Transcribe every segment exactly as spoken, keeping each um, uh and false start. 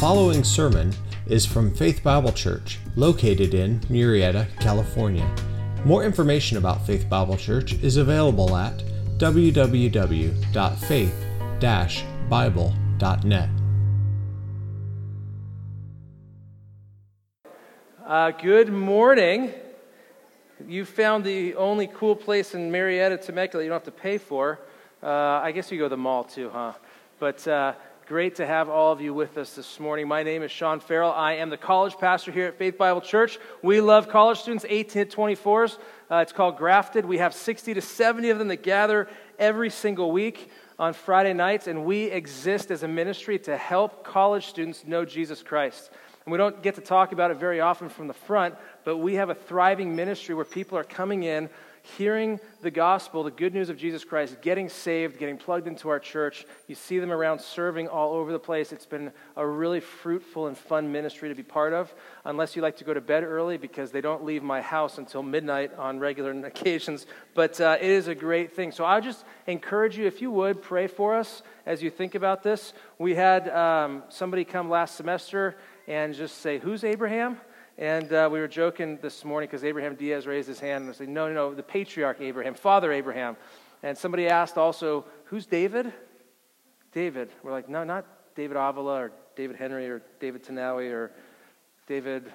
following sermon is from Faith Bible Church, located in Murrieta, California. More information about Faith Bible Church is available at w w w dot faith dash bible dot net. Uh, good morning. You found the only cool place in Marietta, Temecula, you don't have to pay for. Uh, I guess you go to the mall too, huh? But uh, great to have all of you with us this morning. My name is Shawn Farrell. I am the college pastor here at Faith Bible Church. We love college students, eighteen to twenty-fours. Uh, it's called Grafted. We have sixty to seventy of them that gather every single week on Friday nights, and we exist as a ministry to help college students know Jesus Christ. And we don't get to talk about it very often from the front, but we have a thriving ministry where people are coming in, hearing the gospel, the good news of Jesus Christ, getting saved, getting plugged into our church. You see them around serving all over the place. It's been a really fruitful and fun ministry to be part of, unless you like to go to bed early, because they don't leave my house until midnight on regular occasions. But uh, it is a great thing. So I just encourage you, if you would, pray for us as you think about this. We had um, somebody come last semester and just say, who's Abraham? And uh, we were joking this morning because Abraham Diaz raised his hand and said, no, no, no, the patriarch Abraham, Father Abraham. And somebody asked also, who's David? David. We're like, no, not David Avila or David Henry or David Tanawi or David,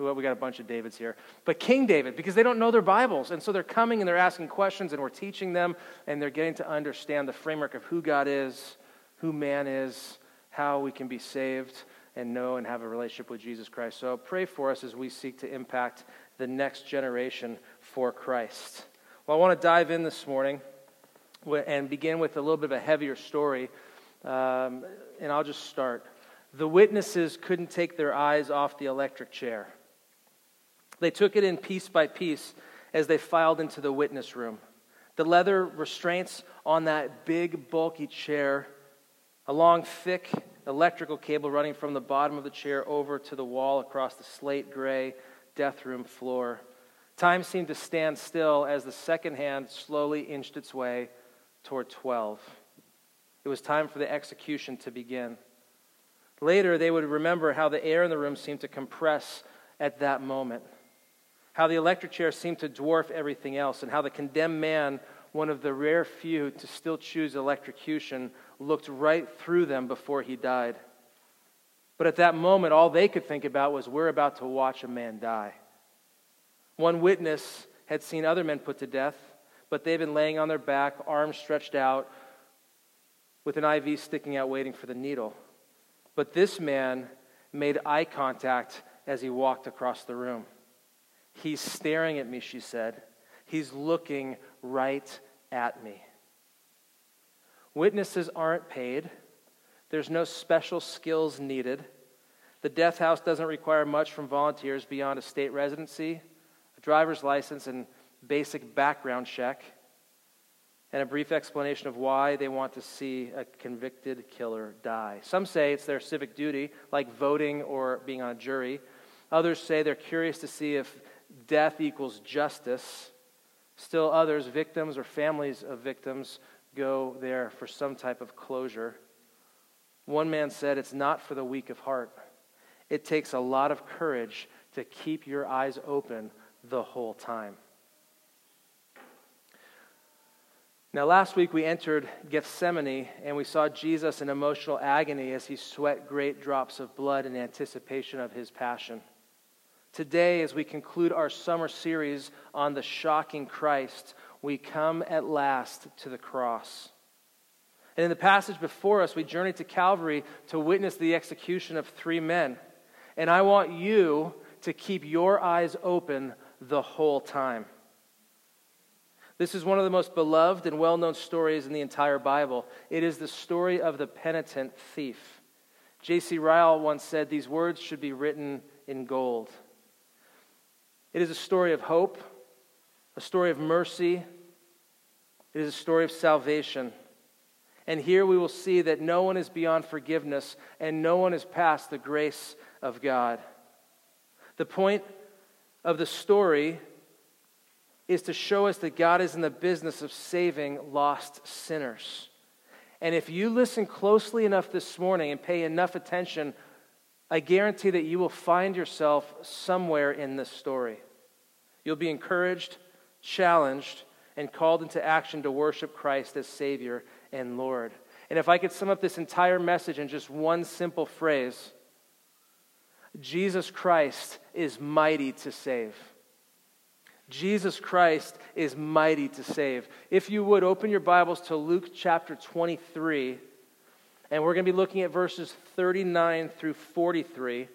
who we got a bunch of Davids here, but King David, because they don't know their Bibles. And so they're coming and they're asking questions, and we're teaching them, and they're getting to understand the framework of who God is, who man is, how we can be saved and know and have a relationship with Jesus Christ. So pray for us as we seek to impact the next generation for Christ. Well, I want to dive in this morning and begin with a little bit of a heavier story, um, and I'll just start. The witnesses couldn't take their eyes off the electric chair. They took it in piece by piece as they filed into the witness room. The leather restraints on that big, bulky chair, a long, thick electrical cable running from the bottom of the chair over to the wall across the slate gray death room floor. Time seemed to stand still as the second hand slowly inched its way toward twelve. It was time for the execution to begin. Later, they would remember how the air in the room seemed to compress at that moment, how the electric chair seemed to dwarf everything else, and how the condemned man, one of the rare few to still choose electrocution, looked right through them before he died. But at that moment, all they could think about was, we're about to watch a man die. One witness had seen other men put to death, but they'd been laying on their back, arms stretched out, with an I V sticking out, waiting for the needle. But this man made eye contact as he walked across the room. He's staring at me, she said. He's looking right at me. Witnesses aren't paid. There's no special skills needed. The death house doesn't require much from volunteers beyond a state residency, a driver's license, and basic background check, and a brief explanation of why they want to see a convicted killer die. Some say it's their civic duty, like voting or being on a jury. Others say they're curious to see if death equals justice. Still others, victims or families of victims, go there for some type of closure. One man said, it's not for the weak of heart. It takes a lot of courage to keep your eyes open the whole time. Now, last week we entered Gethsemane, and we saw Jesus in emotional agony as he sweat great drops of blood in anticipation of his passion. Today, as we conclude our summer series on the shocking Christ, we come at last to the cross. And in the passage before us, we journeyed to Calvary to witness the execution of three men. And I want you to keep your eyes open the whole time. This is one of the most beloved and well-known stories in the entire Bible. It is the story of the penitent thief. J C Ryle once said, these words should be written in gold. It is a story of hope, a story of mercy. It is a story of salvation. And here we will see that no one is beyond forgiveness and no one is past the grace of God. The point of the story is to show us that God is in the business of saving lost sinners. And if you listen closely enough this morning and pay enough attention, I guarantee that you will find yourself somewhere in this story. You'll be encouraged, challenged, and called into action to worship Christ as Savior and Lord. And if I could sum up this entire message in just one simple phrase, Jesus Christ is mighty to save. Jesus Christ is mighty to save. If you would, open your Bibles to Luke chapter twenty-three, and we're going to be looking at verses thirty-nine through forty-three,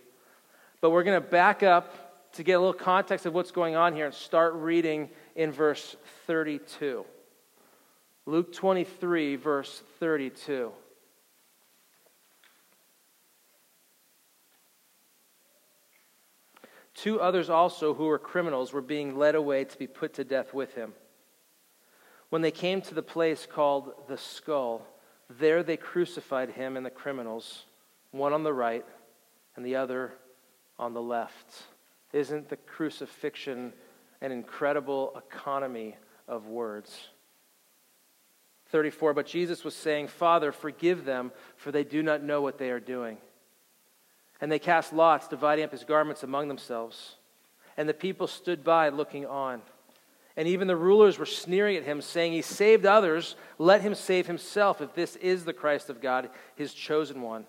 but we're going to back up to get a little context of what's going on here and start reading in verse thirty-two. Luke twenty-three, verse thirty-two. Two others also who were criminals were being led away to be put to death with him. When they came to the place called the Skull, there they crucified him and the criminals, one on the right and the other on the left. Isn't the crucifixion an incredible economy of words? thirty-four, but Jesus was saying, Father, forgive them, for they do not know what they are doing. And they cast lots, dividing up his garments among themselves. And the people stood by looking on. And even the rulers were sneering at him, saying, He saved others, let him save himself, if this is the Christ of God, his chosen one.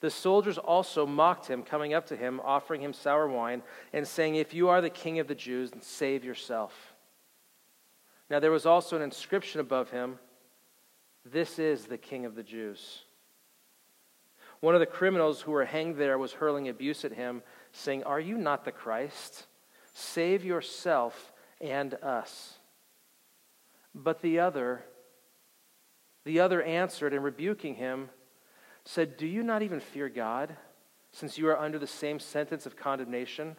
The soldiers also mocked him, coming up to him, offering him sour wine, and saying, If you are the king of the Jews, then save yourself. Now there was also an inscription above him, This is the King of the Jews. One of the criminals who were hanged there was hurling abuse at him, saying, Are you not the Christ? Save yourself and us. But the other, the other answered and rebuking him, said, Do you not even fear God, since you are under the same sentence of condemnation?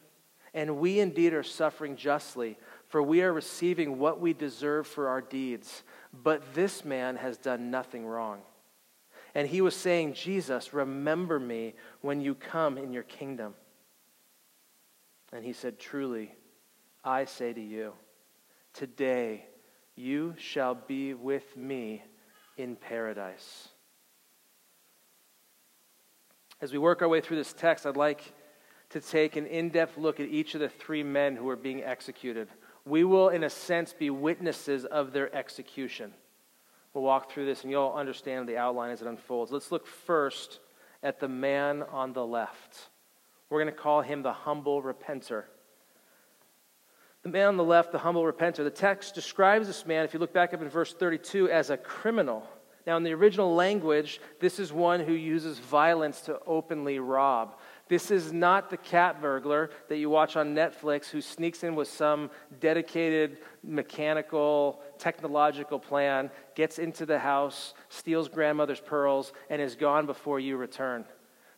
And we indeed are suffering justly, for we are receiving what we deserve for our deeds. But this man has done nothing wrong. And he was saying, Jesus, remember me when you come in your kingdom. And he said, Truly, I say to you, today you shall be with me in paradise. As we work our way through this text, I'd like to take an in-depth look at each of the three men who are being executed. We will, in a sense, be witnesses of their execution. We'll walk through this and you'll understand the outline as it unfolds. Let's look first at the man on the left. We're going to call him the humble repenter. The man on the left, the humble repenter. The text describes this man, if you look back up in verse thirty-two, as a criminal. Now, in the original language, this is one who uses violence to openly rob. This is not the cat burglar that you watch on Netflix who sneaks in with some dedicated, mechanical, technological plan, gets into the house, steals grandmother's pearls, and is gone before you return.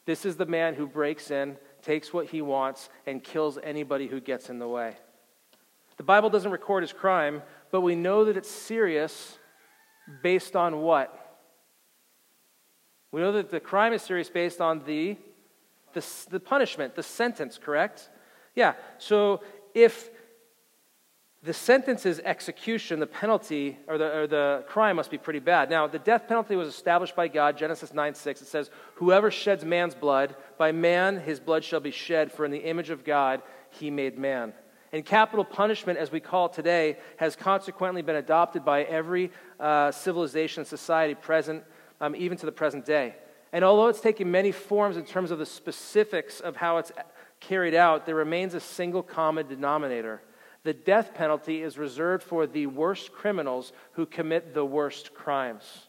This is the man who breaks in, takes what he wants, and kills anybody who gets in the way. The Bible doesn't record his crime, but we know that it's serious based on what? We know that the crime is serious based on the... The, the punishment, the sentence, correct? Yeah, so if the sentence is execution, the penalty, or the, or the crime must be pretty bad. Now, the death penalty was established by God, Genesis nine six. It says, whoever sheds man's blood, by man his blood shall be shed, for in the image of God he made man. And capital punishment, as we call it today, has consequently been adopted by every uh, civilization and society present, um, even to the present day. And although it's taken many forms in terms of the specifics of how it's carried out, there remains a single common denominator. The death penalty is reserved for the worst criminals who commit the worst crimes.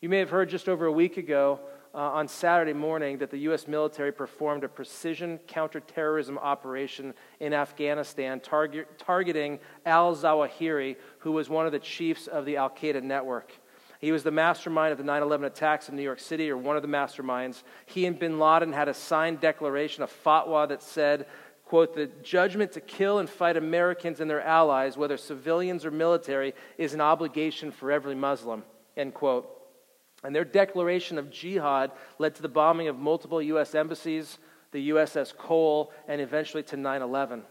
You may have heard just over a week ago uh, on Saturday morning that the U S military performed a precision counterterrorism operation in Afghanistan target, targeting Al-Zawahiri, who was one of the chiefs of the Al-Qaeda network. He was the mastermind of the nine eleven attacks in New York City, or one of the masterminds. He and Bin Laden had a signed declaration, a fatwa that said, quote, the judgment to kill and fight Americans and their allies, whether civilians or military, is an obligation for every Muslim, end quote. And their declaration of jihad led to the bombing of multiple U S embassies, the U S S Cole, and eventually to nine eleven.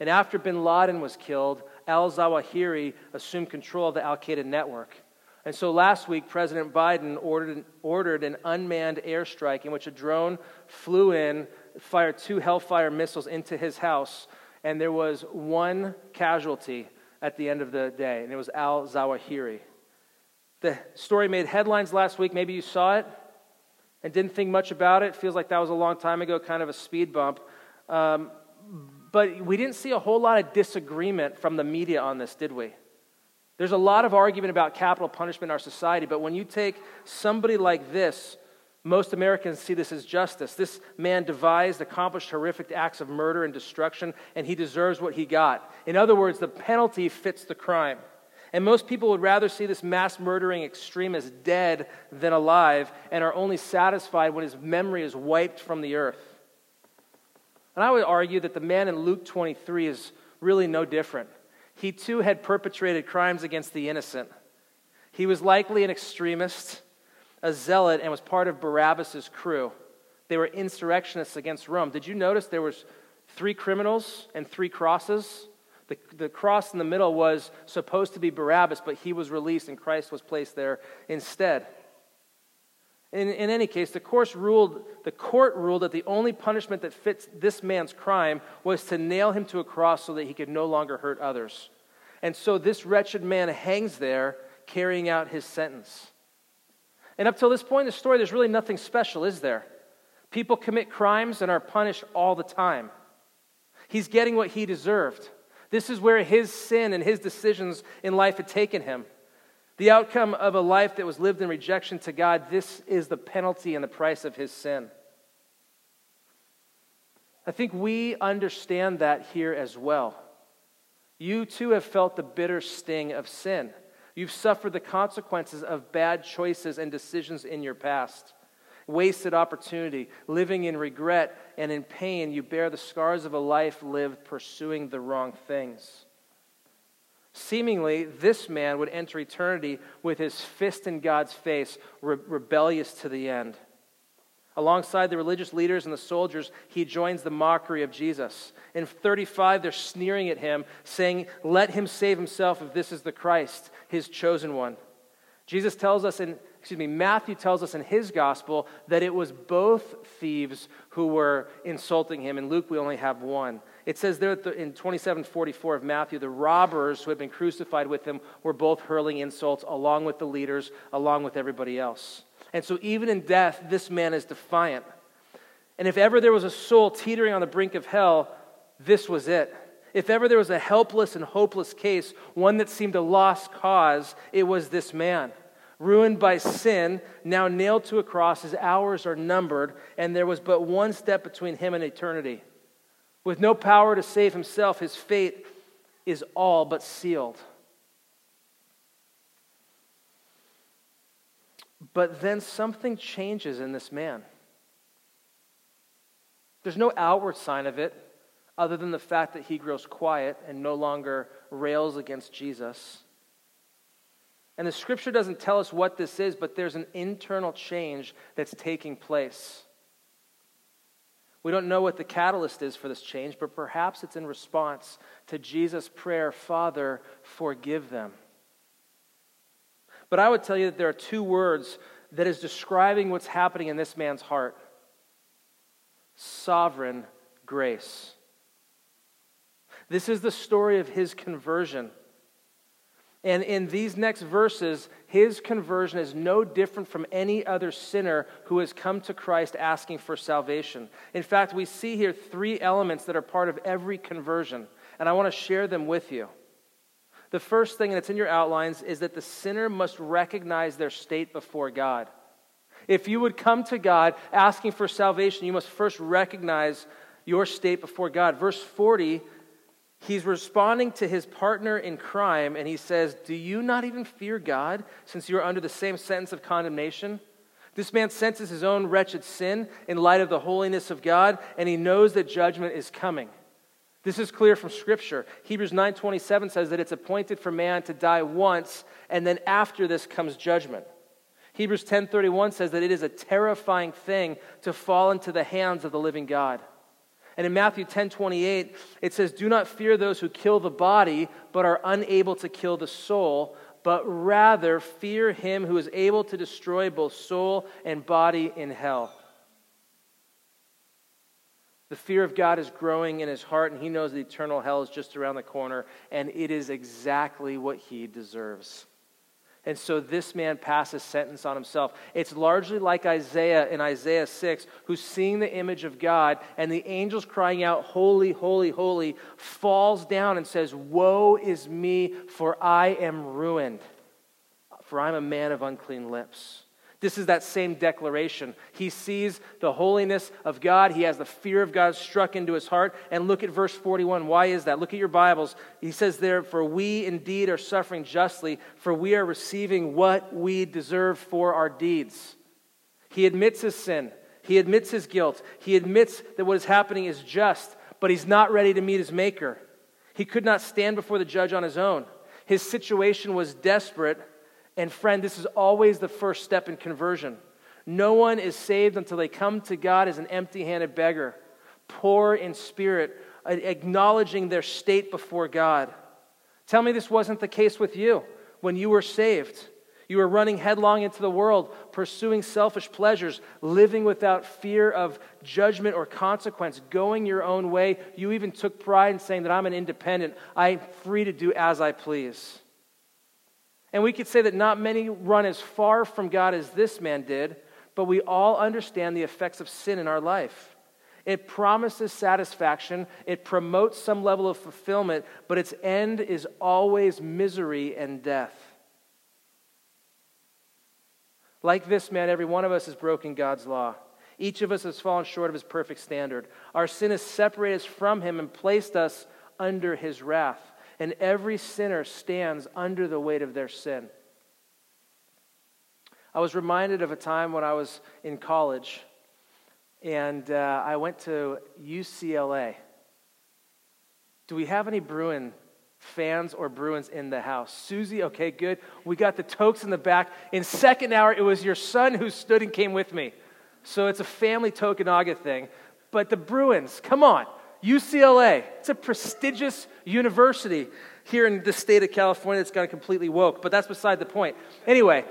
And after Bin Laden was killed, Al-Zawahiri assumed control of the Al-Qaeda network. And so last week, President Biden ordered, ordered an unmanned airstrike in which a drone flew in, fired two Hellfire missiles into his house, and there was one casualty at the end of the day, and it was Al-Zawahiri. The story made headlines last week. Maybe you saw it and didn't think much about it. Feels like that was a long time ago, kind of a speed bump. Um, but we didn't see a whole lot of disagreement from the media on this, did we? There's a lot of argument about capital punishment in our society, but when you take somebody like this, most Americans see this as justice. This man devised, accomplished horrific acts of murder and destruction, and he deserves what he got. In other words, the penalty fits the crime. And most people would rather see this mass murdering extremist dead than alive, and are only satisfied when his memory is wiped from the earth. And I would argue that the man in Luke twenty-three is really no different. He too had perpetrated crimes against the innocent. He was likely an extremist, a zealot, and was part of Barabbas' crew. They were insurrectionists against Rome. Did you notice there was three criminals and three crosses? The, the cross in the middle was supposed to be Barabbas, but he was released and Christ was placed there instead. In, in any case, the court ruled, the court ruled that the only punishment that fits this man's crime was to nail him to a cross so that he could no longer hurt others. And so this wretched man hangs there carrying out his sentence. And up till this point in the story, there's really nothing special, is there? People commit crimes and are punished all the time. He's getting what he deserved. This is where his sin and his decisions in life had taken him. The outcome of a life that was lived in rejection to God, this is the penalty and the price of his sin. I think we understand that here as well. You too have felt the bitter sting of sin. You've suffered the consequences of bad choices and decisions in your past. Wasted opportunity, living in regret and in pain, you bear the scars of a life lived pursuing the wrong things. Seemingly, this man would enter eternity with his fist in God's face, re- rebellious to the end. Alongside the religious leaders and the soldiers, he joins the mockery of Jesus. In thirty-five, they're sneering at him, saying, "Let him save himself if this is the Christ, his chosen one." Jesus tells us in Excuse me, Matthew tells us in his gospel that it was both thieves who were insulting him. In Luke, we only have one. It says there in twenty-seven forty-four of Matthew, the robbers who had been crucified with him were both hurling insults along with the leaders, along with everybody else. And so even in death, this man is defiant. And if ever there was a soul teetering on the brink of hell, this was it. If ever there was a helpless and hopeless case, one that seemed a lost cause, it was this man. Ruined by sin, now nailed to a cross, his hours are numbered, and there was but one step between him and eternity. With no power to save himself, his fate is all but sealed. But then something changes in this man. There's no outward sign of it, other than the fact that he grows quiet and no longer rails against Jesus. And the scripture doesn't tell us what this is, but there's an internal change that's taking place. We don't know what the catalyst is for this change, but perhaps it's in response to Jesus' prayer, "Father, forgive them." But I would tell you that there are two words that is describing what's happening in this man's heart. Sovereign grace. This is the story of his conversion. And in these next verses, his conversion is no different from any other sinner who has come to Christ asking for salvation. In fact, we see here three elements that are part of every conversion, and I want to share them with you. The first thing, and it's in your outlines, is that the sinner must recognize their state before God. If you would come to God asking for salvation, you must first recognize your state before God. Verse forty says, he's responding to his partner in crime, and he says, "Do you not even fear God, since you are under the same sentence of condemnation?" This man senses his own wretched sin in light of the holiness of God, and he knows that judgment is coming. This is clear from Scripture. Hebrews nine twenty-seven says that it's appointed for man to die once, and then after this comes judgment. Hebrews ten thirty-one says that it is a terrifying thing to fall into the hands of the living God. And in Matthew ten twenty-eight, it says, "Do not fear those who kill the body, but are unable to kill the soul. but rather fear him who is able to destroy both soul and body in hell. The fear of God is growing in his heart, and he knows that eternal hell is just around the corner, and it is exactly what he deserves. And so this man passes sentence on himself. It's largely like Isaiah in Isaiah six, who's seeing the image of God, and the angels crying out, "Holy, holy, holy," falls down and says, "Woe is me, for I am ruined, for I'm a man of unclean lips." This is that same declaration. He sees the holiness of God. He has the fear of God struck into his heart. And look at verse forty-one. Why is that? Look at your Bibles. He says there, "For we indeed are suffering justly, for we are receiving what we deserve for our deeds." He admits his sin. He admits his guilt. He admits that what is happening is just, but he's not ready to meet his maker. He could not stand before the judge on his own. His situation was desperate. And friend, this is always the first step in conversion. No one is saved until they come to God as an empty-handed beggar, poor in spirit, acknowledging their state before God. Tell me this wasn't the case with you when you were saved. You were running headlong into the world, pursuing selfish pleasures, living without fear of judgment or consequence, going your own way. You even took pride in saying that I'm an independent. I'm free to do as I please. And we could say that not many run as far from God as this man did, but we all understand the effects of sin in our life. It promises satisfaction, it promotes some level of fulfillment, but its end is always misery and death. Like this man, every one of us has broken God's law. Each of us has fallen short of his perfect standard. Our sin has separated us from him and placed us under his wrath. And every sinner stands under the weight of their sin. I was reminded of a time when I was in college, and uh, I went to U C L A. Do we have any Bruin fans or Bruins in the house? Susie, okay, good. We got the tokes in the back. In second hour, it was your son who stood and came with me. So it's a family Tokenaga thing. But the Bruins, come on. U C L A, it's a prestigious university here in the state of California that's gone completely woke, but that's beside the point. Anyway,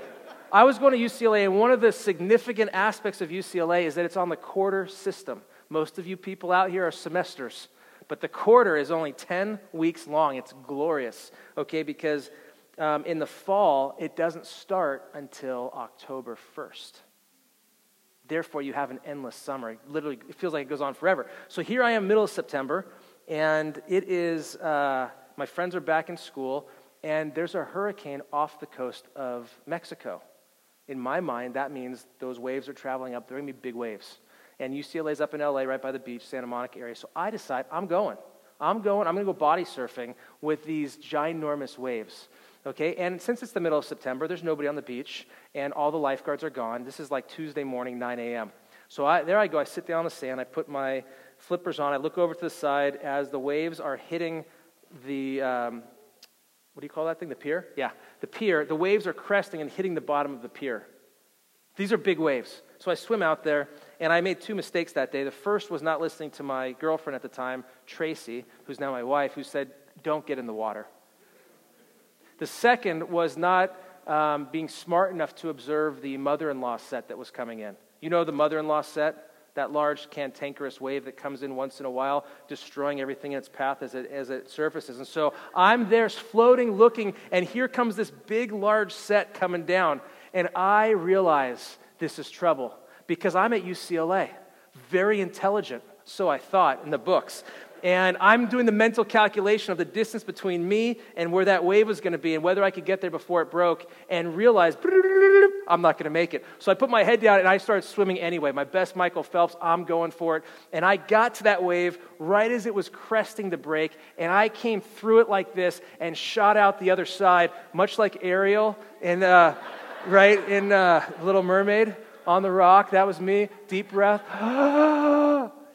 I was going to U C L A, and one of the significant aspects of U C L A is that it's on the quarter system. Most of you people out here are semesters, but the quarter is only ten weeks long. It's glorious, okay, because um, in the fall, it doesn't start until October first. Therefore, you have an endless summer. It literally, it feels like it goes on forever. So here I am, middle of September, and it is, uh, my friends are back in school, and there's a hurricane off the coast of Mexico. In my mind, that means those waves are traveling up. They're going to be big waves. And U C L A's up in L A, right by the beach, Santa Monica area. So I decide I'm going. I'm going. I'm going to go body surfing with these ginormous waves. Okay, and since it's the middle of September, there's nobody on the beach, and all the lifeguards are gone. This is like Tuesday morning, nine a.m. So I, there I go. I sit down on the sand. I put my flippers on. I look over to the side as the waves are hitting the, um, what do you call that thing, the pier? Yeah, the pier. The waves are cresting and hitting the bottom of the pier. These are big waves. So I swim out there, and I made two mistakes that day. The first was not listening to my girlfriend at the time, Tracy, who's now my wife, who said, "Don't get in the water." The second was not um, being smart enough to observe the mother-in-law set that was coming in. You know the mother-in-law set? That large cantankerous wave that comes in once in a while, destroying everything in its path as it, as it surfaces. And so I'm there floating, looking, and here comes this big, large set coming down. And I realize this is trouble because I'm at U C L A, very intelligent, so I thought in the books. And I'm doing the mental calculation of the distance between me and where that wave was going to be and whether I could get there before it broke, and realized I'm not going to make it. So I put my head down and I started swimming anyway. My best Michael Phelps, I'm going for it. And I got to that wave right as it was cresting the break, and I came through it like this and shot out the other side, much like Ariel in, uh, right, in uh, Little Mermaid on the rock. That was me. Deep breath.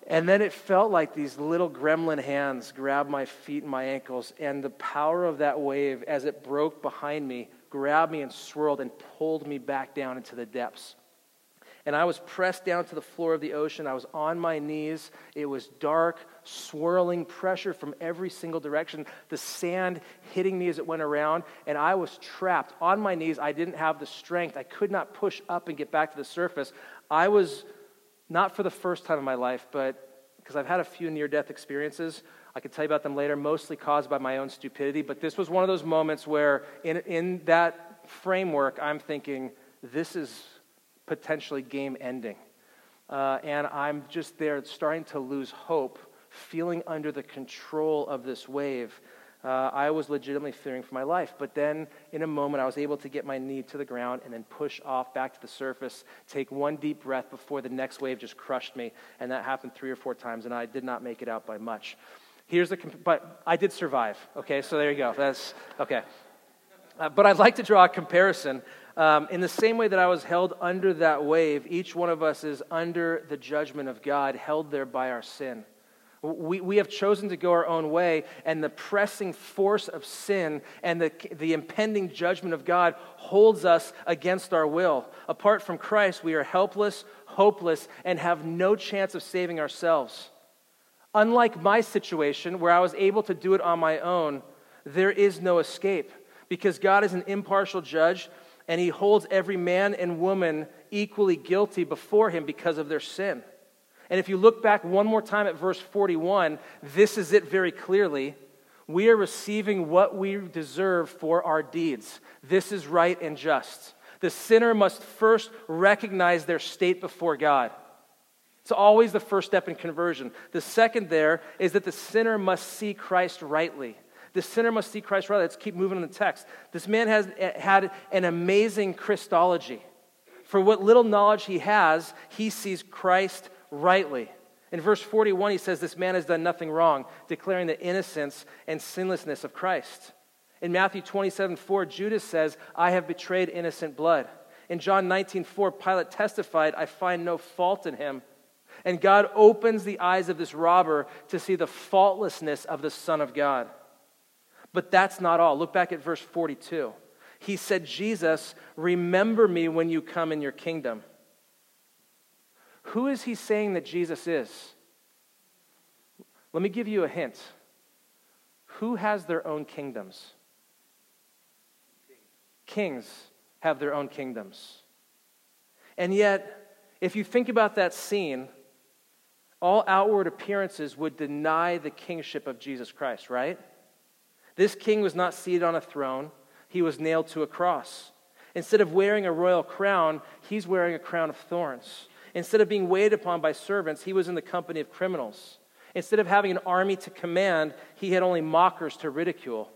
And then it felt like these little gremlin hands grabbed my feet and my ankles, and the power of that wave as it broke behind me grabbed me and swirled and pulled me back down into the depths. and I was pressed down to the floor of the ocean. I was on my knees. It was dark, swirling pressure from every single direction, the sand hitting me as it went around, and I was trapped on my knees. I didn't have the strength. I could not push up and get back to the surface. I was, not for the first time in my life, but because I've had a few near-death experiences, I could tell you about them later, mostly caused by my own stupidity, but this was one of those moments where in, in that framework, I'm thinking, this is potentially game-ending. Uh, and I'm just there starting to lose hope, feeling under the control of this wave. Uh, I was legitimately fearing for my life, but then in a moment, I was able to get my knee to the ground and then push off back to the surface, take one deep breath before the next wave just crushed me, and that happened three or four times, and I did not make it out by much. Here's the, but I did survive, okay, so there you go, that's, okay. Uh, but I'd like to draw a comparison. Um, in the same way that I was held under that wave, each one of us is under the judgment of God, held there by our sin. We we have chosen to go our own way, and the pressing force of sin and the the impending judgment of God holds us against our will. Apart from Christ, we are helpless, hopeless, and have no chance of saving ourselves. Unlike my situation, where I was able to do it on my own, there is no escape because God is an impartial judge, and he holds every man and woman equally guilty before him because of their sin. And if you look back one more time at verse forty-one, this is it very clearly. We are receiving what we deserve for our deeds. This is right and just. The sinner must first recognize their state before God. It's always the first step in conversion. The second there is that the sinner must see Christ rightly. The sinner must see Christ rightly. Let's keep moving in the text. This man has had an amazing Christology. For what little knowledge he has, he sees Christ rightly. In verse forty-one, he says, "This man has done nothing wrong," declaring the innocence and sinlessness of Christ. In Matthew twenty-seven four, Judas says, "I have betrayed innocent blood." In John nineteen four, Pilate testified, "I find no fault in him." And God opens the eyes of this robber to see the faultlessness of the Son of God. But that's not all. Look back at verse forty-two. He said, "Jesus, remember me when you come in your kingdom." Who is he saying that Jesus is? Let me give you a hint. Who has their own kingdoms? Kings have their own kingdoms. And yet, if you think about that scene, all outward appearances would deny the kingship of Jesus Christ, right? This king was not seated on a throne. He was nailed to a cross. Instead of wearing a royal crown, he's wearing a crown of thorns. Instead of being waited upon by servants, he was in the company of criminals. Instead of having an army to command, he had only mockers to ridicule.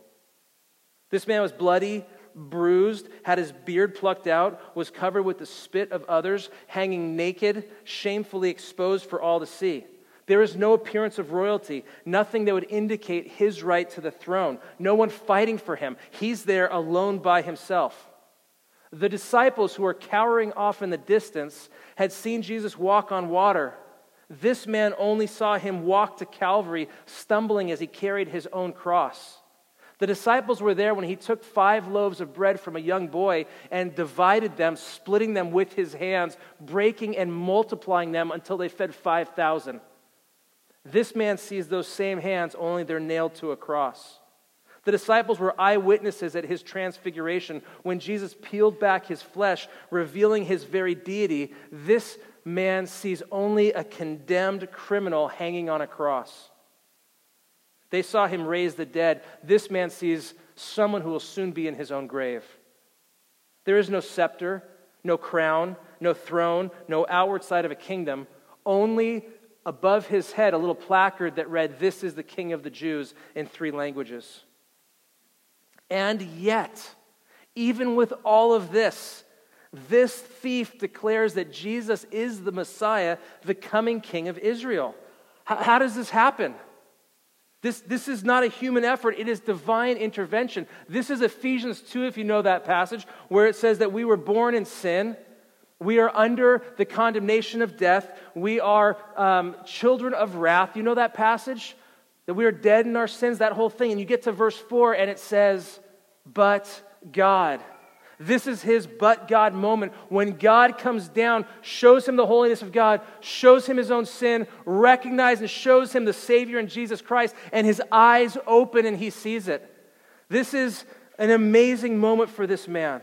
This man was bloody, bruised, had his beard plucked out, was covered with the spit of others, hanging naked, shamefully exposed for all to see. There is no appearance of royalty, nothing that would indicate his right to the throne, no one fighting for him. He's there alone by himself. The disciples who were cowering off in the distance had seen Jesus walk on water. This man only saw him walk to Calvary, stumbling as he carried his own cross. The disciples were there when he took five loaves of bread from a young boy and divided them, splitting them with his hands, breaking and multiplying them until they fed five thousand. This man sees those same hands, only they're nailed to a cross. The disciples were eyewitnesses at his transfiguration when Jesus peeled back his flesh, revealing his very deity. This man sees only a condemned criminal hanging on a cross. They saw him raise the dead. This man sees someone who will soon be in his own grave. There is no scepter, no crown, no throne, no outward side of a kingdom, only above his head a little placard that read, "This is the King of the Jews," in three languages. And yet, even with all of this, this thief declares that Jesus is the Messiah, the coming King of Israel. How, how does this happen? This, this is not a human effort. It is divine intervention. This is Ephesians two, if you know that passage, where it says that we were born in sin. We are under the condemnation of death. We are um, children of wrath. You know that passage? That we are dead in our sins, that whole thing. And you get to verse four, and it says, "But God." This is his but God moment when God comes down, shows him the holiness of God, shows him his own sin, recognizes and shows him the Savior in Jesus Christ, and his eyes open and he sees it. This is an amazing moment for this man.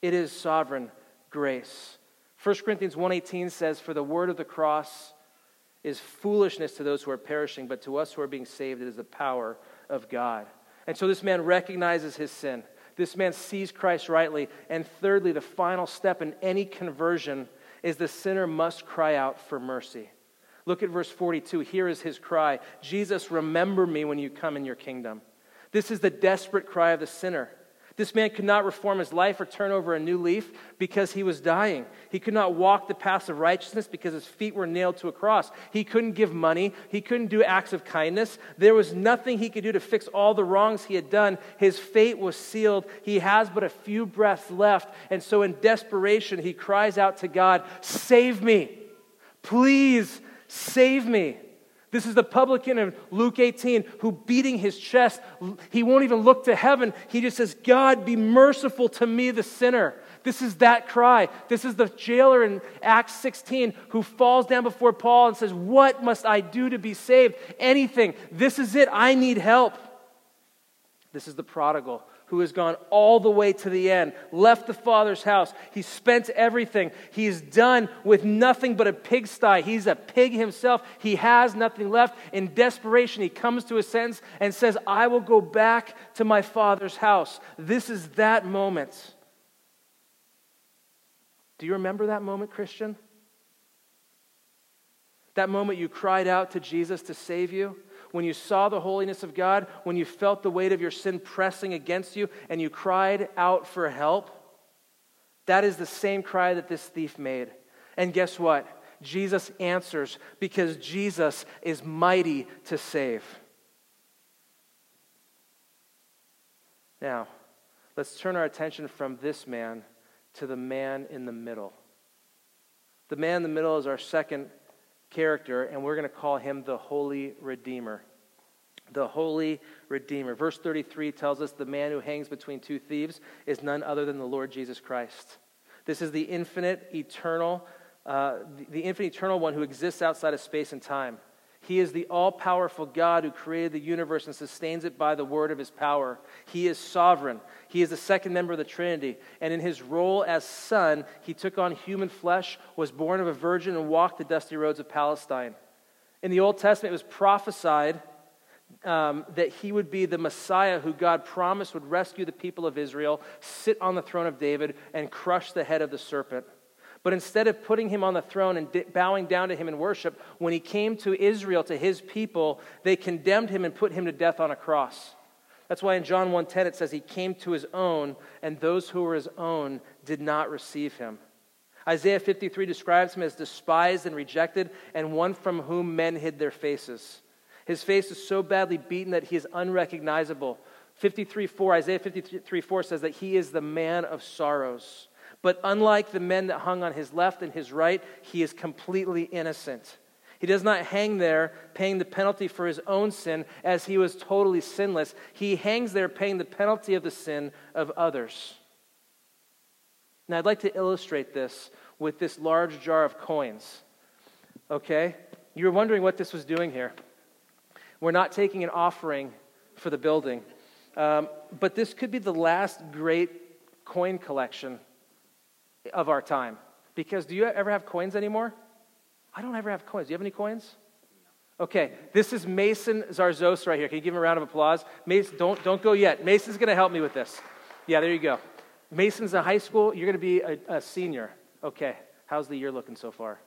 It is sovereign grace. First Corinthians one eighteen says, "For the word of the cross is foolishness to those who are perishing, but to us who are being saved, it is the power of God." And so this man recognizes his sin. This man sees Christ rightly. And thirdly, the final step in any conversion is the sinner must cry out for mercy. Look at verse forty-two. Here is his cry. "Jesus, remember me when you come in your kingdom." This is the desperate cry of the sinner. This man could not reform his life or turn over a new leaf because he was dying. He could not walk the paths of righteousness because his feet were nailed to a cross. He couldn't give money. He couldn't do acts of kindness. There was nothing he could do to fix all the wrongs he had done. His fate was sealed. He has but a few breaths left. And so in desperation, he cries out to God, "Save me. Please save me." This is the publican in Luke eighteen who, beating his chest, he won't even look to heaven. He just says, "God, be merciful to me, the sinner." This is that cry. This is the jailer in Acts sixteen who falls down before Paul and says, "What must I do to be saved?" Anything. This is it. I need help. This is the prodigal who has gone all the way to the end, left the father's house. He spent everything. He's done with nothing but a pigsty. He's a pig himself. He has nothing left. In desperation, he comes to a sense and says, "I will go back to my father's house." This is that moment. Do you remember that moment, Christian? That moment you cried out to Jesus to save you? When you saw the holiness of God, when you felt the weight of your sin pressing against you, and you cried out for help, that is the same cry that this thief made. And guess what? Jesus answers because Jesus is mighty to save. Now, let's turn our attention from this man to the man in the middle. The man in the middle is our second character, and we're going to call him the Holy Redeemer. The Holy Redeemer. Verse thirty-three tells us the man who hangs between two thieves is none other than the Lord Jesus Christ. This is the infinite, eternal, uh, the infinite, eternal one who exists outside of space and time. He is the all-powerful God who created the universe and sustains it by the word of his power. He is sovereign. He is the second member of the Trinity. And in his role as son, he took on human flesh, was born of a virgin, and walked the dusty roads of Palestine. In the Old Testament, it was prophesied um, that he would be the Messiah who God promised would rescue the people of Israel, sit on the throne of David, and crush the head of the serpent. But instead of putting him on the throne and di- bowing down to him in worship, when he came to Israel, to his people, they condemned him and put him to death on a cross. That's why in John one ten it says he came to his own, and those who were his own did not receive him. Isaiah fifty-three describes him as despised and rejected, and one from whom men hid their faces. His face is so badly beaten that he is unrecognizable. fifty-three four Isaiah fifty-three four says that he is the man of sorrows. But unlike the men that hung on his left and his right, he is completely innocent. He does not hang there paying the penalty for his own sin as he was totally sinless. He hangs there paying the penalty of the sin of others. Now I'd like to illustrate this with this large jar of coins. Okay? You were wondering what this was doing here. We're not taking an offering for the building. Um, but this could be the last great coin collection of our time. Because do you ever have coins anymore? I don't ever have coins. Do you have any coins? Okay, this is Mason Zarzos right here. Can you give him a round of applause? Mason, don't, don't go yet. Mason's going to help me with this. Yeah, there you go. Mason's in high school. You're going to be a, a senior. Okay, how's the year looking so far?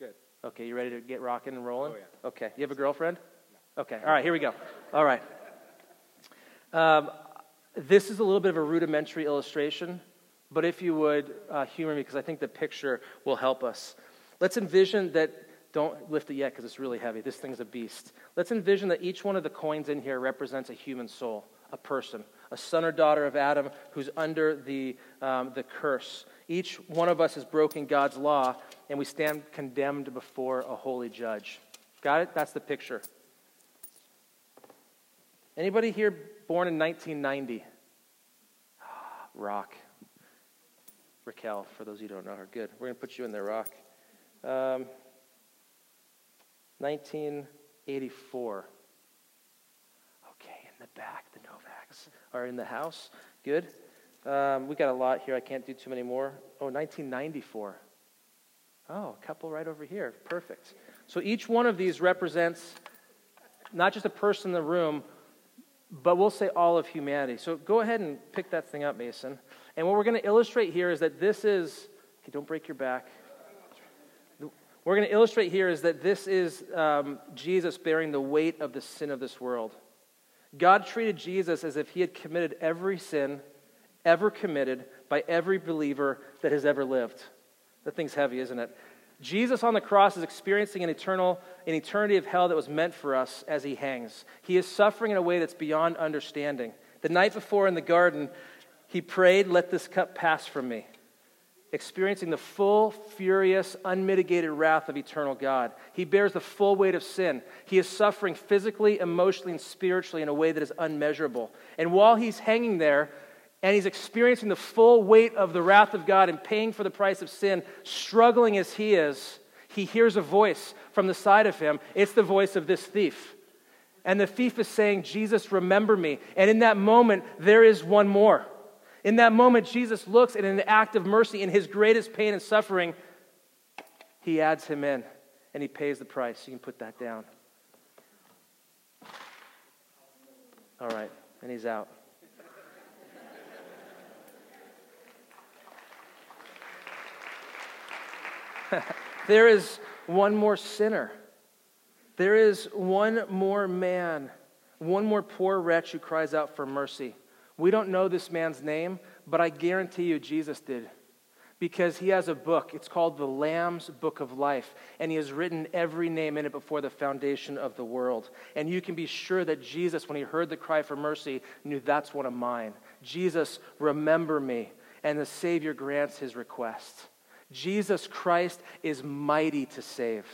Good. Okay, you ready to get rocking and rolling? Oh, yeah. Okay, you have a girlfriend? No. Okay, all right, here we go. All right. Um, this is a little bit of a rudimentary illustration. But if you would, uh, humor me, because I think the picture will help us. Let's envision that, don't lift it yet because it's really heavy. This thing's a beast. Let's envision that each one of the coins in here represents a human soul, a person, a son or daughter of Adam who's under the, um, the curse. Each one of us has broken God's law, and we stand condemned before a holy judge. Got it? That's the picture. Anybody here born in nineteen ninety? Rock. Raquel, for those of you who don't know her. Good. We're going to put you in the rock. Um, nineteen eighty-four. Okay, in the back, the Novaks are in the house. Good. Um, we got a lot here. I can't do too many more. Oh, nineteen ninety-four. Oh, a couple right over here. Perfect. So each one of these represents not just a person in the room, but we'll say all of humanity. So go ahead and pick that thing up, Mason. And what we're going to illustrate here is that this is, okay, don't break your back. We're going to illustrate here is that this is um, Jesus bearing the weight of the sin of this world. God treated Jesus as if he had committed every sin ever committed by every believer that has ever lived. That thing's heavy, isn't it? Jesus on the cross is experiencing an eternal, an eternity of hell that was meant for us as he hangs. He is suffering in a way that's beyond understanding. The night before in the garden, he prayed, "Let this cup pass from me," experiencing the full, furious, unmitigated wrath of eternal God. He bears the full weight of sin. He is suffering physically, emotionally, and spiritually in a way that is unmeasurable. And while he's hanging there, and he's experiencing the full weight of the wrath of God and paying for the price of sin, struggling as he is, he hears a voice from the side of him. It's the voice of this thief. And the thief is saying, "Jesus, remember me." And in that moment, there is one more. In that moment, Jesus looks, and in an act of mercy, in his greatest pain and suffering, he adds him in, and he pays the price. You can put that down. All right, and he's out. There is one more sinner. There is one more man, one more poor wretch who cries out for mercy. We don't know this man's name, but I guarantee you Jesus did, because he has a book. It's called the Lamb's Book of Life, and he has written every name in it before the foundation of the world. And you can be sure that Jesus, when he heard the cry for mercy, knew that's one of mine. Jesus, remember me, and the Savior grants his request. Jesus Christ is mighty to save.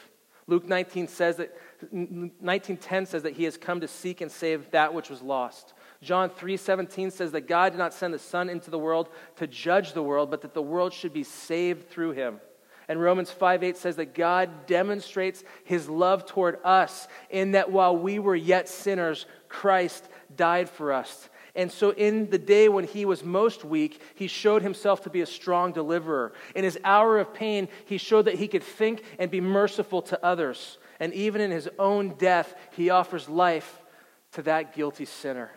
Luke nineteen says that nineteen ten says that he has come to seek and save that which was lost. John three seventeen says that God did not send the Son into the world to judge the world, but that the world should be saved through him. And Romans five eight says that God demonstrates his love toward us in that while we were yet sinners, Christ died for us. And so in the day when he was most weak, he showed himself to be a strong deliverer. In his hour of pain, he showed that he could think and be merciful to others. And even in his own death, he offers life to that guilty sinner.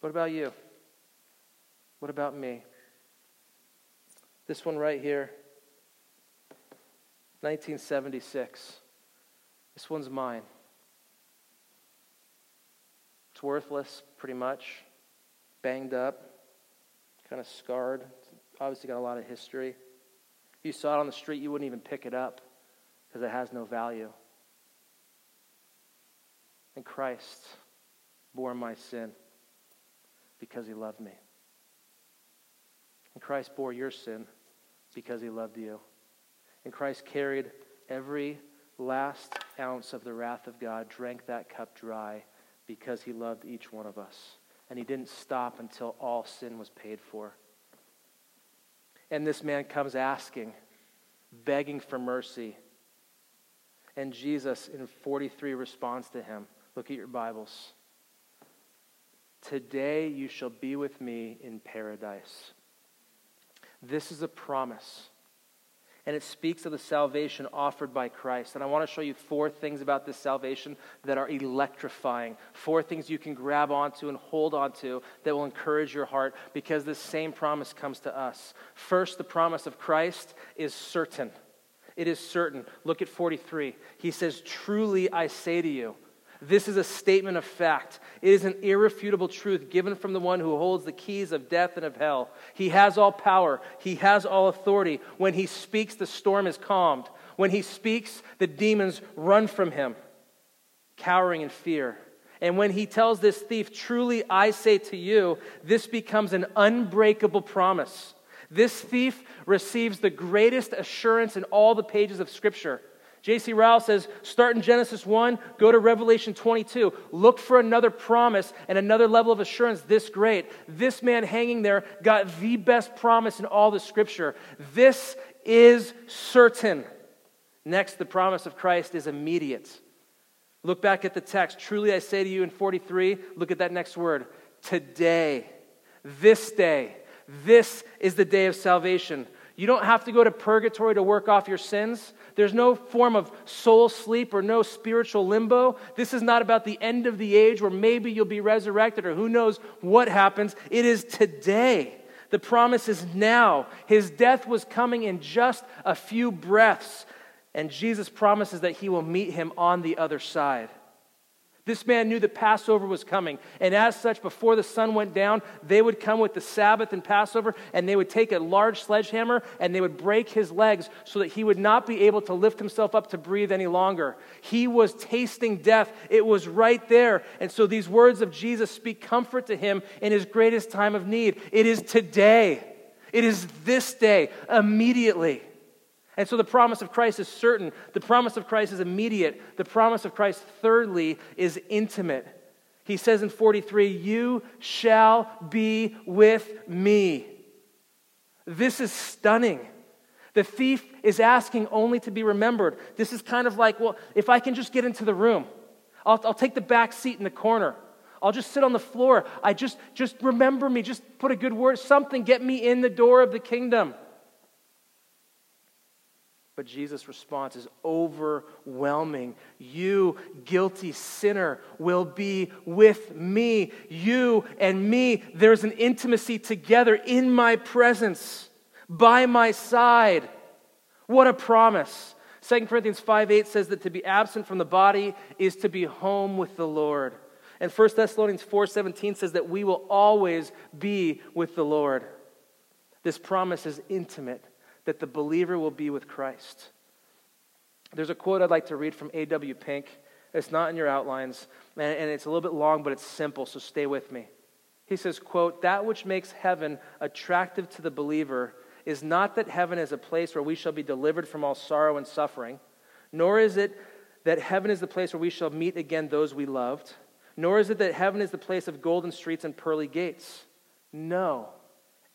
What about you? What about me? This one right here, nineteen seventy-six. This one's mine. It's worthless, pretty much, banged up, kind of scarred. It's obviously got a lot of history. If you saw it on the street, you wouldn't even pick it up because it has no value. And Christ bore my sin because he loved me. And Christ bore your sin because he loved you. And Christ carried every last ounce of the wrath of God, drank that cup dry, because he loved each one of us. And he didn't stop until all sin was paid for. And this man comes asking, begging for mercy. And Jesus, in forty-three, responds to him. Look at your Bibles. "Today you shall be with me in paradise." This is a promise. And it speaks of the salvation offered by Christ. And I want to show you four things about this salvation that are electrifying. Four things you can grab onto and hold onto that will encourage your heart, because this same promise comes to us. First, the promise of Christ is certain. It is certain. Look at forty-three. He says, "Truly I say to you." This is a statement of fact. It is an irrefutable truth given from the one who holds the keys of death and of hell. He has all power. He has all authority. When he speaks, the storm is calmed. When he speaks, the demons run from him, cowering in fear. And when he tells this thief, "Truly I say to you," this becomes an unbreakable promise. This thief receives the greatest assurance in all the pages of Scripture. J C. Ryle says, start in Genesis one, go to Revelation twenty-two. Look for another promise and another level of assurance this great. This man hanging there got the best promise in all the Scripture. This is certain. Next, the promise of Christ is immediate. Look back at the text. Truly I say to you in forty-three, look at that next word. Today, this day, this is the day of salvation. You don't have to go to purgatory to work off your sins. There's no form of soul sleep or no spiritual limbo. This is not about the end of the age where maybe you'll be resurrected or who knows what happens. It is today. The promise is now. His death was coming in just a few breaths, and Jesus promises that he will meet him on the other side. This man knew the Passover was coming, and as such, before the sun went down, they would come with the Sabbath and Passover, and they would take a large sledgehammer, and they would break his legs so that he would not be able to lift himself up to breathe any longer. He was tasting death. It was right there. And so these words of Jesus speak comfort to him in his greatest time of need. It is today. It is this day, immediately. And so the promise of Christ is certain. The promise of Christ is immediate. The promise of Christ, thirdly, is intimate. He says in forty-three, you shall be with me. This is stunning. The thief is asking only to be remembered. This is kind of like, well, if I can just get into the room, I'll, I'll take the back seat in the corner. I'll just sit on the floor. I just, just remember me. Just put a good word, something. Get me in the door of the kingdom. But Jesus' response is overwhelming. You, guilty sinner, will be with me. You and me, there's an intimacy together in my presence, by my side. What a promise. Second Corinthians five eight says that to be absent from the body is to be home with the Lord. And First Thessalonians four seventeen says that we will always be with the Lord. This promise is intimate, that the believer will be with Christ. There's a quote I'd like to read from A W Pink. It's not in your outlines, and it's a little bit long, but it's simple, so stay with me. He says, quote, that which makes heaven attractive to the believer is not that heaven is a place where we shall be delivered from all sorrow and suffering, nor is it that heaven is the place where we shall meet again those we loved, nor is it that heaven is the place of golden streets and pearly gates. No,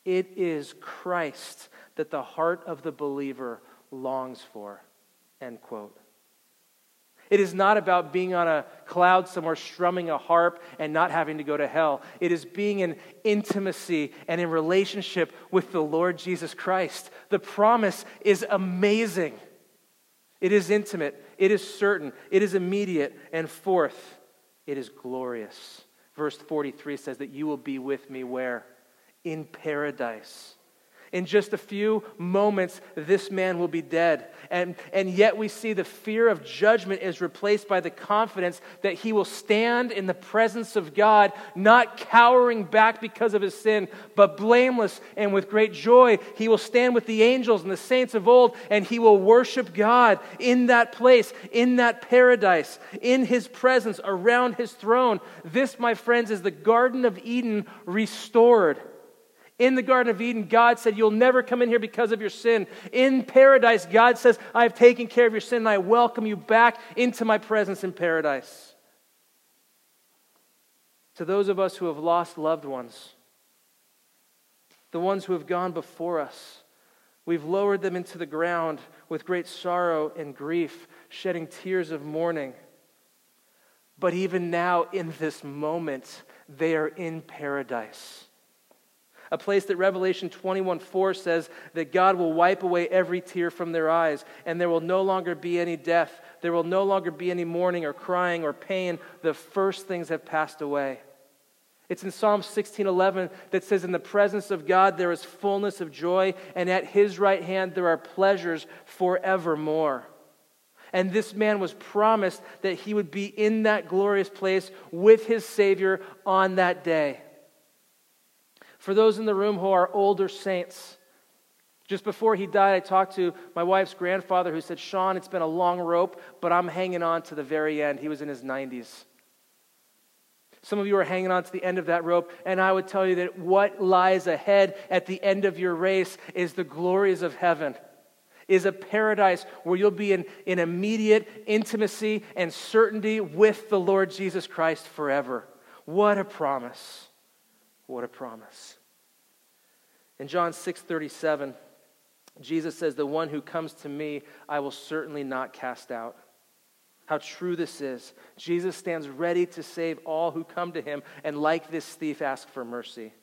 it is Christ that the heart of the believer longs for, end quote. It is not about being on a cloud somewhere strumming a harp and not having to go to hell. It is being in intimacy and in relationship with the Lord Jesus Christ. The promise is amazing. It is intimate. It is certain. It is immediate. And fourth, it is glorious. Verse forty-three says that you will be with me where? In paradise. In just a few moments, this man will be dead. And, and yet we see the fear of judgment is replaced by the confidence that he will stand in the presence of God, not cowering back because of his sin, but blameless and with great joy. He will stand with the angels and the saints of old, and he will worship God in that place, in that paradise, in his presence, around his throne. This, my friends, is the Garden of Eden restored. In the Garden of Eden, God said, you'll never come in here because of your sin. In paradise, God says, I've taken care of your sin and I welcome you back into my presence in paradise. To those of us who have lost loved ones, the ones who have gone before us, we've lowered them into the ground with great sorrow and grief, shedding tears of mourning. But even now, in this moment, they are in paradise. A place that Revelation twenty-one four says that God will wipe away every tear from their eyes, and there will no longer be any death. There will no longer be any mourning or crying or pain. The first things have passed away. It's in Psalm sixteen eleven that says, in the presence of God there is fullness of joy, and at his right hand there are pleasures forevermore. And this man was promised that he would be in that glorious place with his Savior on that day. For those in the room who are older saints, just before he died, I talked to my wife's grandfather who said, Shawn, it's been a long rope, but I'm hanging on to the very end. He was in his nineties. Some of you are hanging on to the end of that rope, and I would tell you that what lies ahead at the end of your race is the glories of heaven. is a paradise where you'll be in, in immediate intimacy and certainty with the Lord Jesus Christ forever. What a promise. What a promise. In John six thirty-seven, Jesus says, "The one who comes to me, I will certainly not cast out." How true this is. Jesus stands ready to save all who come to him, and like this thief, ask for mercy.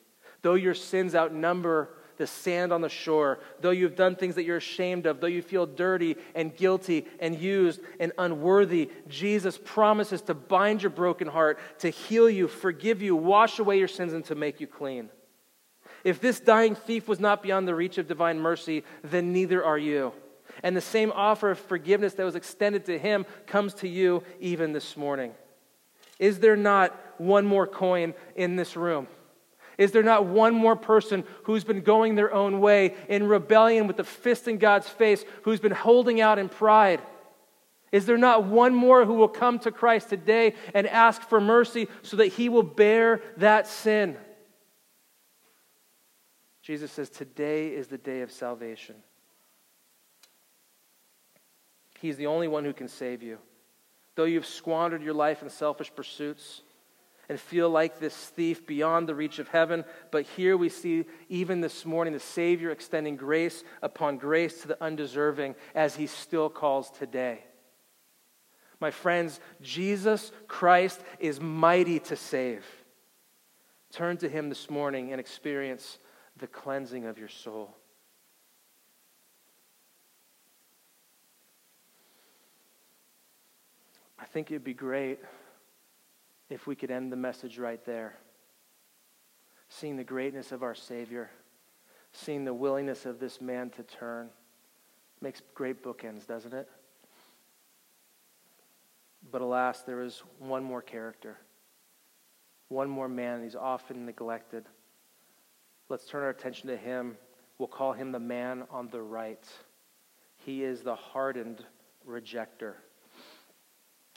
Though your sins outnumber the sand on the shore, though you've done things that you're ashamed of, though you feel dirty and guilty and used and unworthy, Jesus promises to bind your broken heart, to heal you, forgive you, wash away your sins, and to make you clean. If this dying thief was not beyond the reach of divine mercy, then neither are you. And the same offer of forgiveness that was extended to him comes to you even this morning. Is there not one more coin in this room? Is there not one more person who's been going their own way in rebellion with the fist in God's face, who's been holding out in pride? Is there not one more who will come to Christ today and ask for mercy so that he will bear that sin? Jesus says, today is the day of salvation. He's the only one who can save you. Though you've squandered your life in selfish pursuits and feel like this thief beyond the reach of heaven, but here we see even this morning the Savior extending grace upon grace to the undeserving as he still calls today. My friends, Jesus Christ is mighty to save. Turn to him this morning and experience the cleansing of your soul. I think it'd be great if we could end the message right there. Seeing the greatness of our Savior, seeing the willingness of this man to turn, makes great bookends, doesn't it? But alas, there is one more character, one more man. He's often neglected. Let's turn our attention to him. We'll call him the man on the right. He is the hardened rejecter.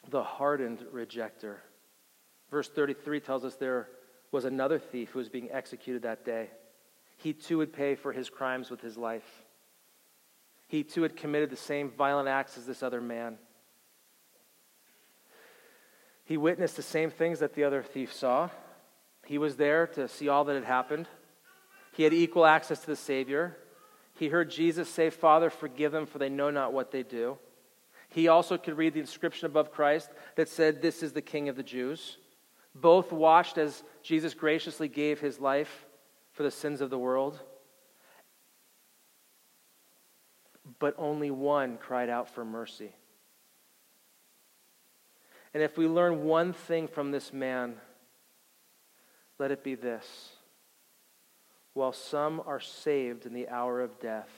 The hardened rejecter. Verse thirty-three tells us there was another thief who was being executed that day. He too would pay for his crimes with his life. He too had committed the same violent acts as this other man. He witnessed the same things that the other thief saw. He was there to see all that had happened. He had equal access to the Savior. He heard Jesus say, "Father, forgive them, for they know not what they do." He also could read the inscription above Christ that said, "This is the King of the Jews." Both washed as Jesus graciously gave his life for the sins of the world. But only one cried out for mercy. And if we learn one thing from this man, let it be this. While some are saved in the hour of death,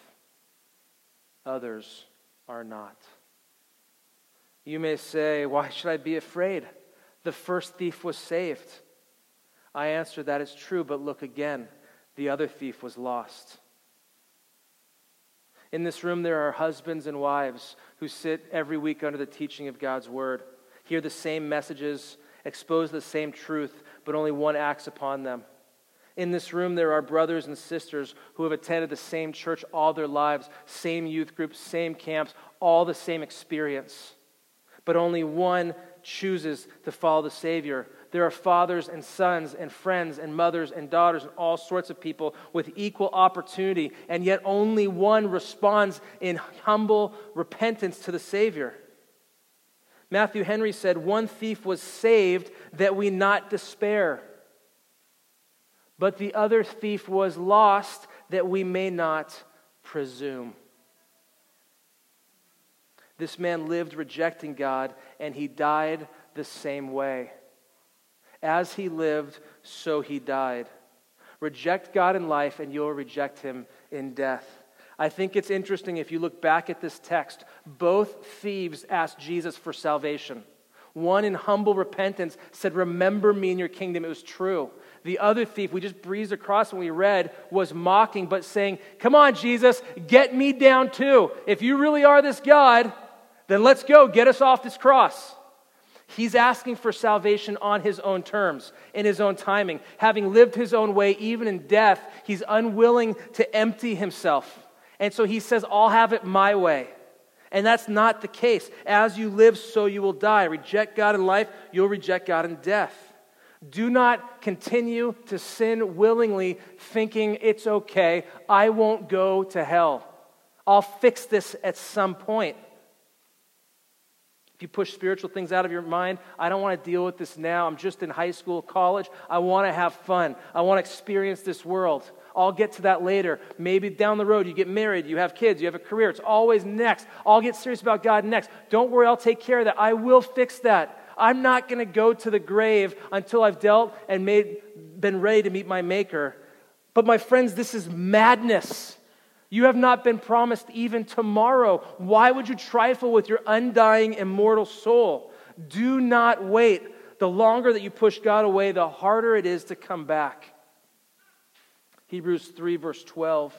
others are not. You may say, "Why should I be afraid? The first thief was saved." I answer, that is true, but look again. The other thief was lost. In this room, there are husbands and wives who sit every week under the teaching of God's word, hear the same messages, expose the same truth, but only one acts upon them. In this room, there are brothers and sisters who have attended the same church all their lives, same youth groups, same camps, all the same experience. But only one chooses to follow the Savior. There are fathers and sons and friends and mothers and daughters and all sorts of people with equal opportunity, and yet only one responds in humble repentance to the Savior. Matthew Henry said, "One thief was saved that we not despair, but the other thief was lost that we may not presume." This man lived rejecting God, and he died the same way. As he lived, so he died. Reject God in life, and you'll reject him in death. I think it's interesting if you look back at this text. Both thieves asked Jesus for salvation. One in humble repentance said, "Remember me in your kingdom." It was true. The other thief, we just breezed across when we read, was mocking but saying, "Come on, Jesus, get me down too. If you really are this God, then let's go, get us off this cross." He's asking for salvation on his own terms, in his own timing. Having lived his own way, even in death, he's unwilling to empty himself. And so he says, I'll have it my way. And that's not the case. As you live, so you will die. Reject God in life, you'll reject God in death. Do not continue to sin willingly, thinking it's okay, I won't go to hell. I'll fix this at some point. If you push spiritual things out of your mind, I don't want to deal with this now. I'm just in high school, college. I want to have fun. I want to experience this world. I'll get to that later. Maybe down the road you get married, you have kids, you have a career. It's always next. I'll get serious about God next. Don't worry, I'll take care of that. I will fix that. I'm not going to go to the grave until I've dealt and made, been ready to meet my Maker. But my friends, this is madness. You have not been promised even tomorrow. Why would you trifle with your undying, immortal soul? Do not wait. The longer that you push God away, the harder it is to come back. Hebrews three, verse twelve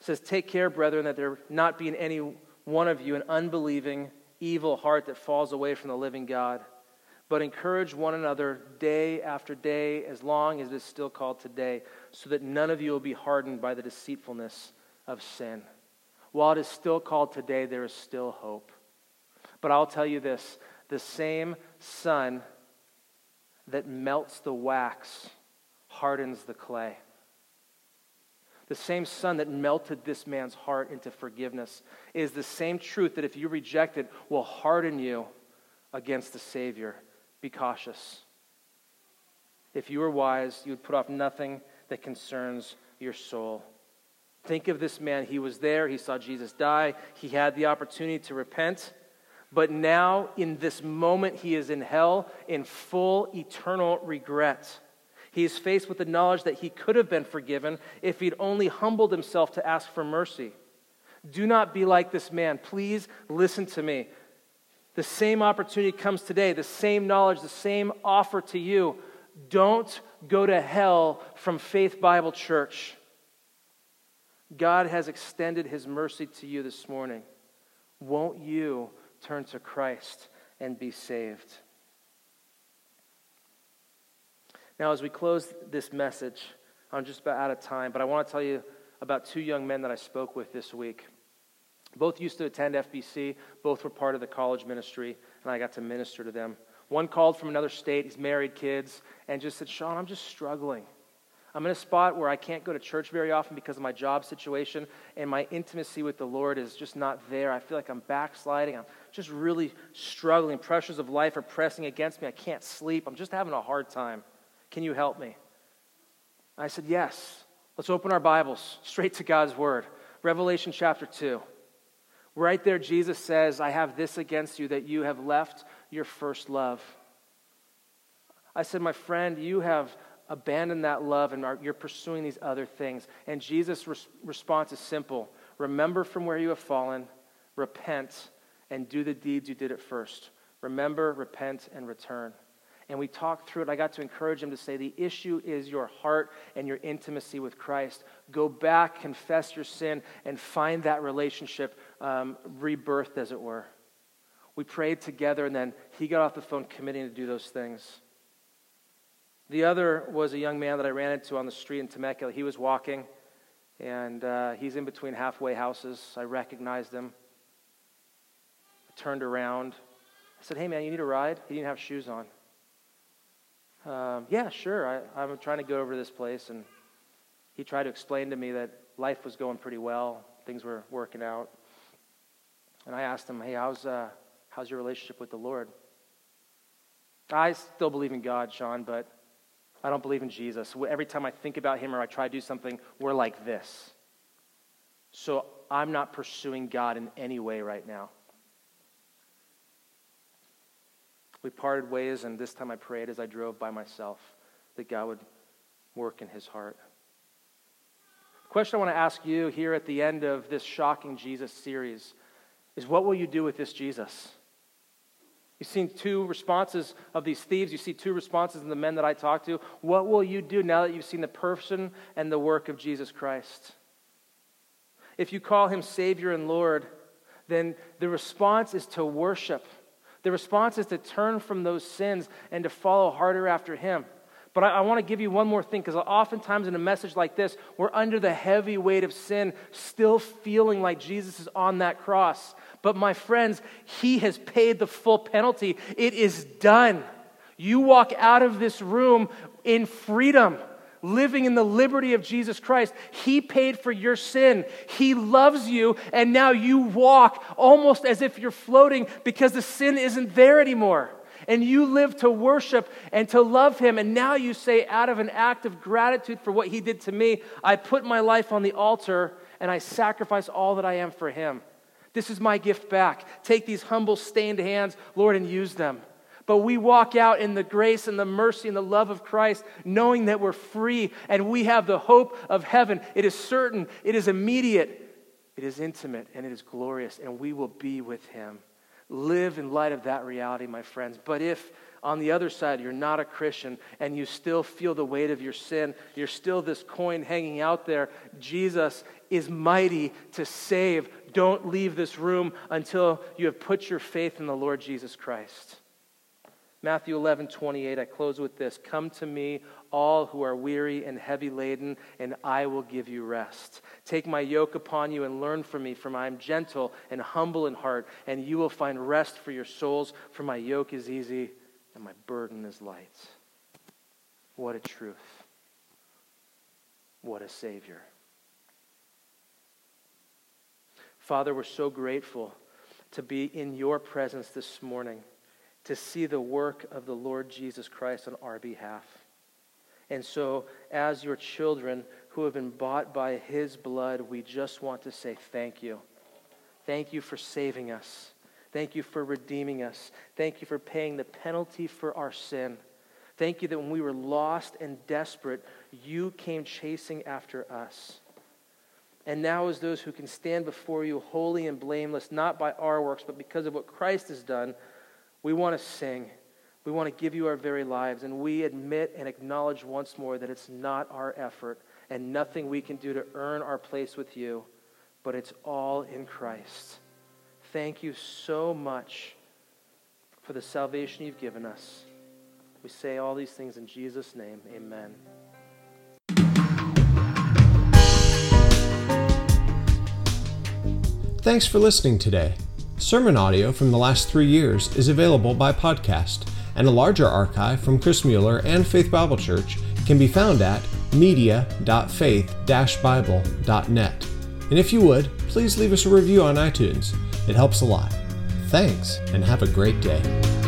says, take care, brethren, that there not be in any one of you an unbelieving, evil heart that falls away from the living God, but encourage one another day after day, as long as it is still called today, so that none of you will be hardened by the deceitfulness of sin. While it is still called today, there is still hope. But I'll tell you this, the same sun that melts the wax hardens the clay. The same sun that melted this man's heart into forgiveness is the same truth that if you reject it will harden you against the Savior. Be cautious. If you were wise, you would put off nothing that concerns your soul. Think of this man. He was there. He saw Jesus die. He had the opportunity to repent. But now, in this moment, he is in hell in full eternal regret. He is faced with the knowledge that he could have been forgiven if he'd only humbled himself to ask for mercy. Do not be like this man. Please listen to me. The same opportunity comes today, the same knowledge, the same offer to you. Don't go to hell from Faith Bible Church. God has extended his mercy to you this morning. Won't you turn to Christ and be saved? Now, as we close this message, I'm just about out of time, but I want to tell you about two young men that I spoke with this week. Both used to attend F B C. Both were part of the college ministry, and I got to minister to them. One called from another state. He's married, kids, and just said, Shawn, I'm just struggling. I'm in a spot where I can't go to church very often because of my job situation, and my intimacy with the Lord is just not there. I feel like I'm backsliding. I'm just really struggling. Pressures of life are pressing against me. I can't sleep. I'm just having a hard time. Can you help me? I said, yes. Let's open our Bibles straight to God's Word. Revelation chapter two. Right there, Jesus says, I have this against you, that you have left your first love. I said, my friend, you have abandoned that love and are, you're pursuing these other things. And Jesus' res- response is simple. Remember from where you have fallen, repent, and do the deeds you did at first. Remember, repent, and return. And we talked through it. I got to encourage him to say, the issue is your heart and your intimacy with Christ. Go back, confess your sin, and find that relationship um, rebirthed, as it were. We prayed together, and then he got off the phone committing to do those things. The other was a young man that I ran into on the street in Temecula. He was walking, and uh, he's in between halfway houses. I recognized him. I turned around. I said, hey, man, you need a ride? He didn't have shoes on. Um, yeah, sure, I, I'm trying to go over to this place, and he tried to explain to me that life was going pretty well, things were working out, and I asked him, hey, how's uh, how's your relationship with the Lord? I still believe in God, Shawn, but I don't believe in Jesus. Every time I think about him or I try to do something, we're like this. So I'm not pursuing God in any way right now. We parted ways, and this time I prayed as I drove by myself that God would work in his heart. The question I want to ask you here at the end of this Shocking Jesus series is, what will you do with this Jesus? You've seen two responses of these thieves. You see two responses in the men that I talked to. What will you do now that you've seen the person and the work of Jesus Christ? If you call him Savior and Lord, then the response is to worship. The response is to turn from those sins and to follow harder after him. But I, I want to give you one more thing, because oftentimes in a message like this, we're under the heavy weight of sin, still feeling like Jesus is on that cross. But my friends, he has paid the full penalty. It is done. You walk out of this room in freedom, living in the liberty of Jesus Christ. He paid for your sin. He loves you, and now you walk almost as if you're floating, because the sin isn't there anymore. And you live to worship and to love him. And now you say, out of an act of gratitude for what he did to me, I put my life on the altar and I sacrifice all that I am for him. This is my gift back. Take these humble, stained hands, Lord, and use them. But we walk out in the grace and the mercy and the love of Christ, knowing that we're free and we have the hope of heaven. It is certain, it is immediate, it is intimate, and it is glorious, and we will be with him. Live in light of that reality, my friends. But if, on the other side, you're not a Christian and you still feel the weight of your sin, you're still this coin hanging out there, Jesus is mighty to save. Don't leave this room until you have put your faith in the Lord Jesus Christ. Matthew eleven twenty-eight, I close with this. Come to me, all who are weary and heavy laden, and I will give you rest. Take my yoke upon you and learn from me, for I am gentle and humble in heart, and you will find rest for your souls, for my yoke is easy and my burden is light. What a truth. What a Savior. Father, we're so grateful to be in your presence this morning, to see the work of the Lord Jesus Christ on our behalf. And so, as your children who have been bought by his blood, we just want to say thank you. Thank you for saving us. Thank you for redeeming us. Thank you for paying the penalty for our sin. Thank you that when we were lost and desperate, you came chasing after us. And now as those who can stand before you holy and blameless, not by our works, but because of what Christ has done, we want to sing. We want to give you our very lives, and we admit and acknowledge once more that it's not our effort and nothing we can do to earn our place with you, but it's all in Christ. Thank you so much for the salvation you've given us. We say all these things in Jesus' name. Amen. Thanks for listening today. Sermon audio from the last three years is available by podcast, and a larger archive from Chris Mueller and Faith Bible Church can be found at media dot faith dash bible dot net. And if you would, please leave us a review on iTunes. It helps a lot. Thanks, and have a great day.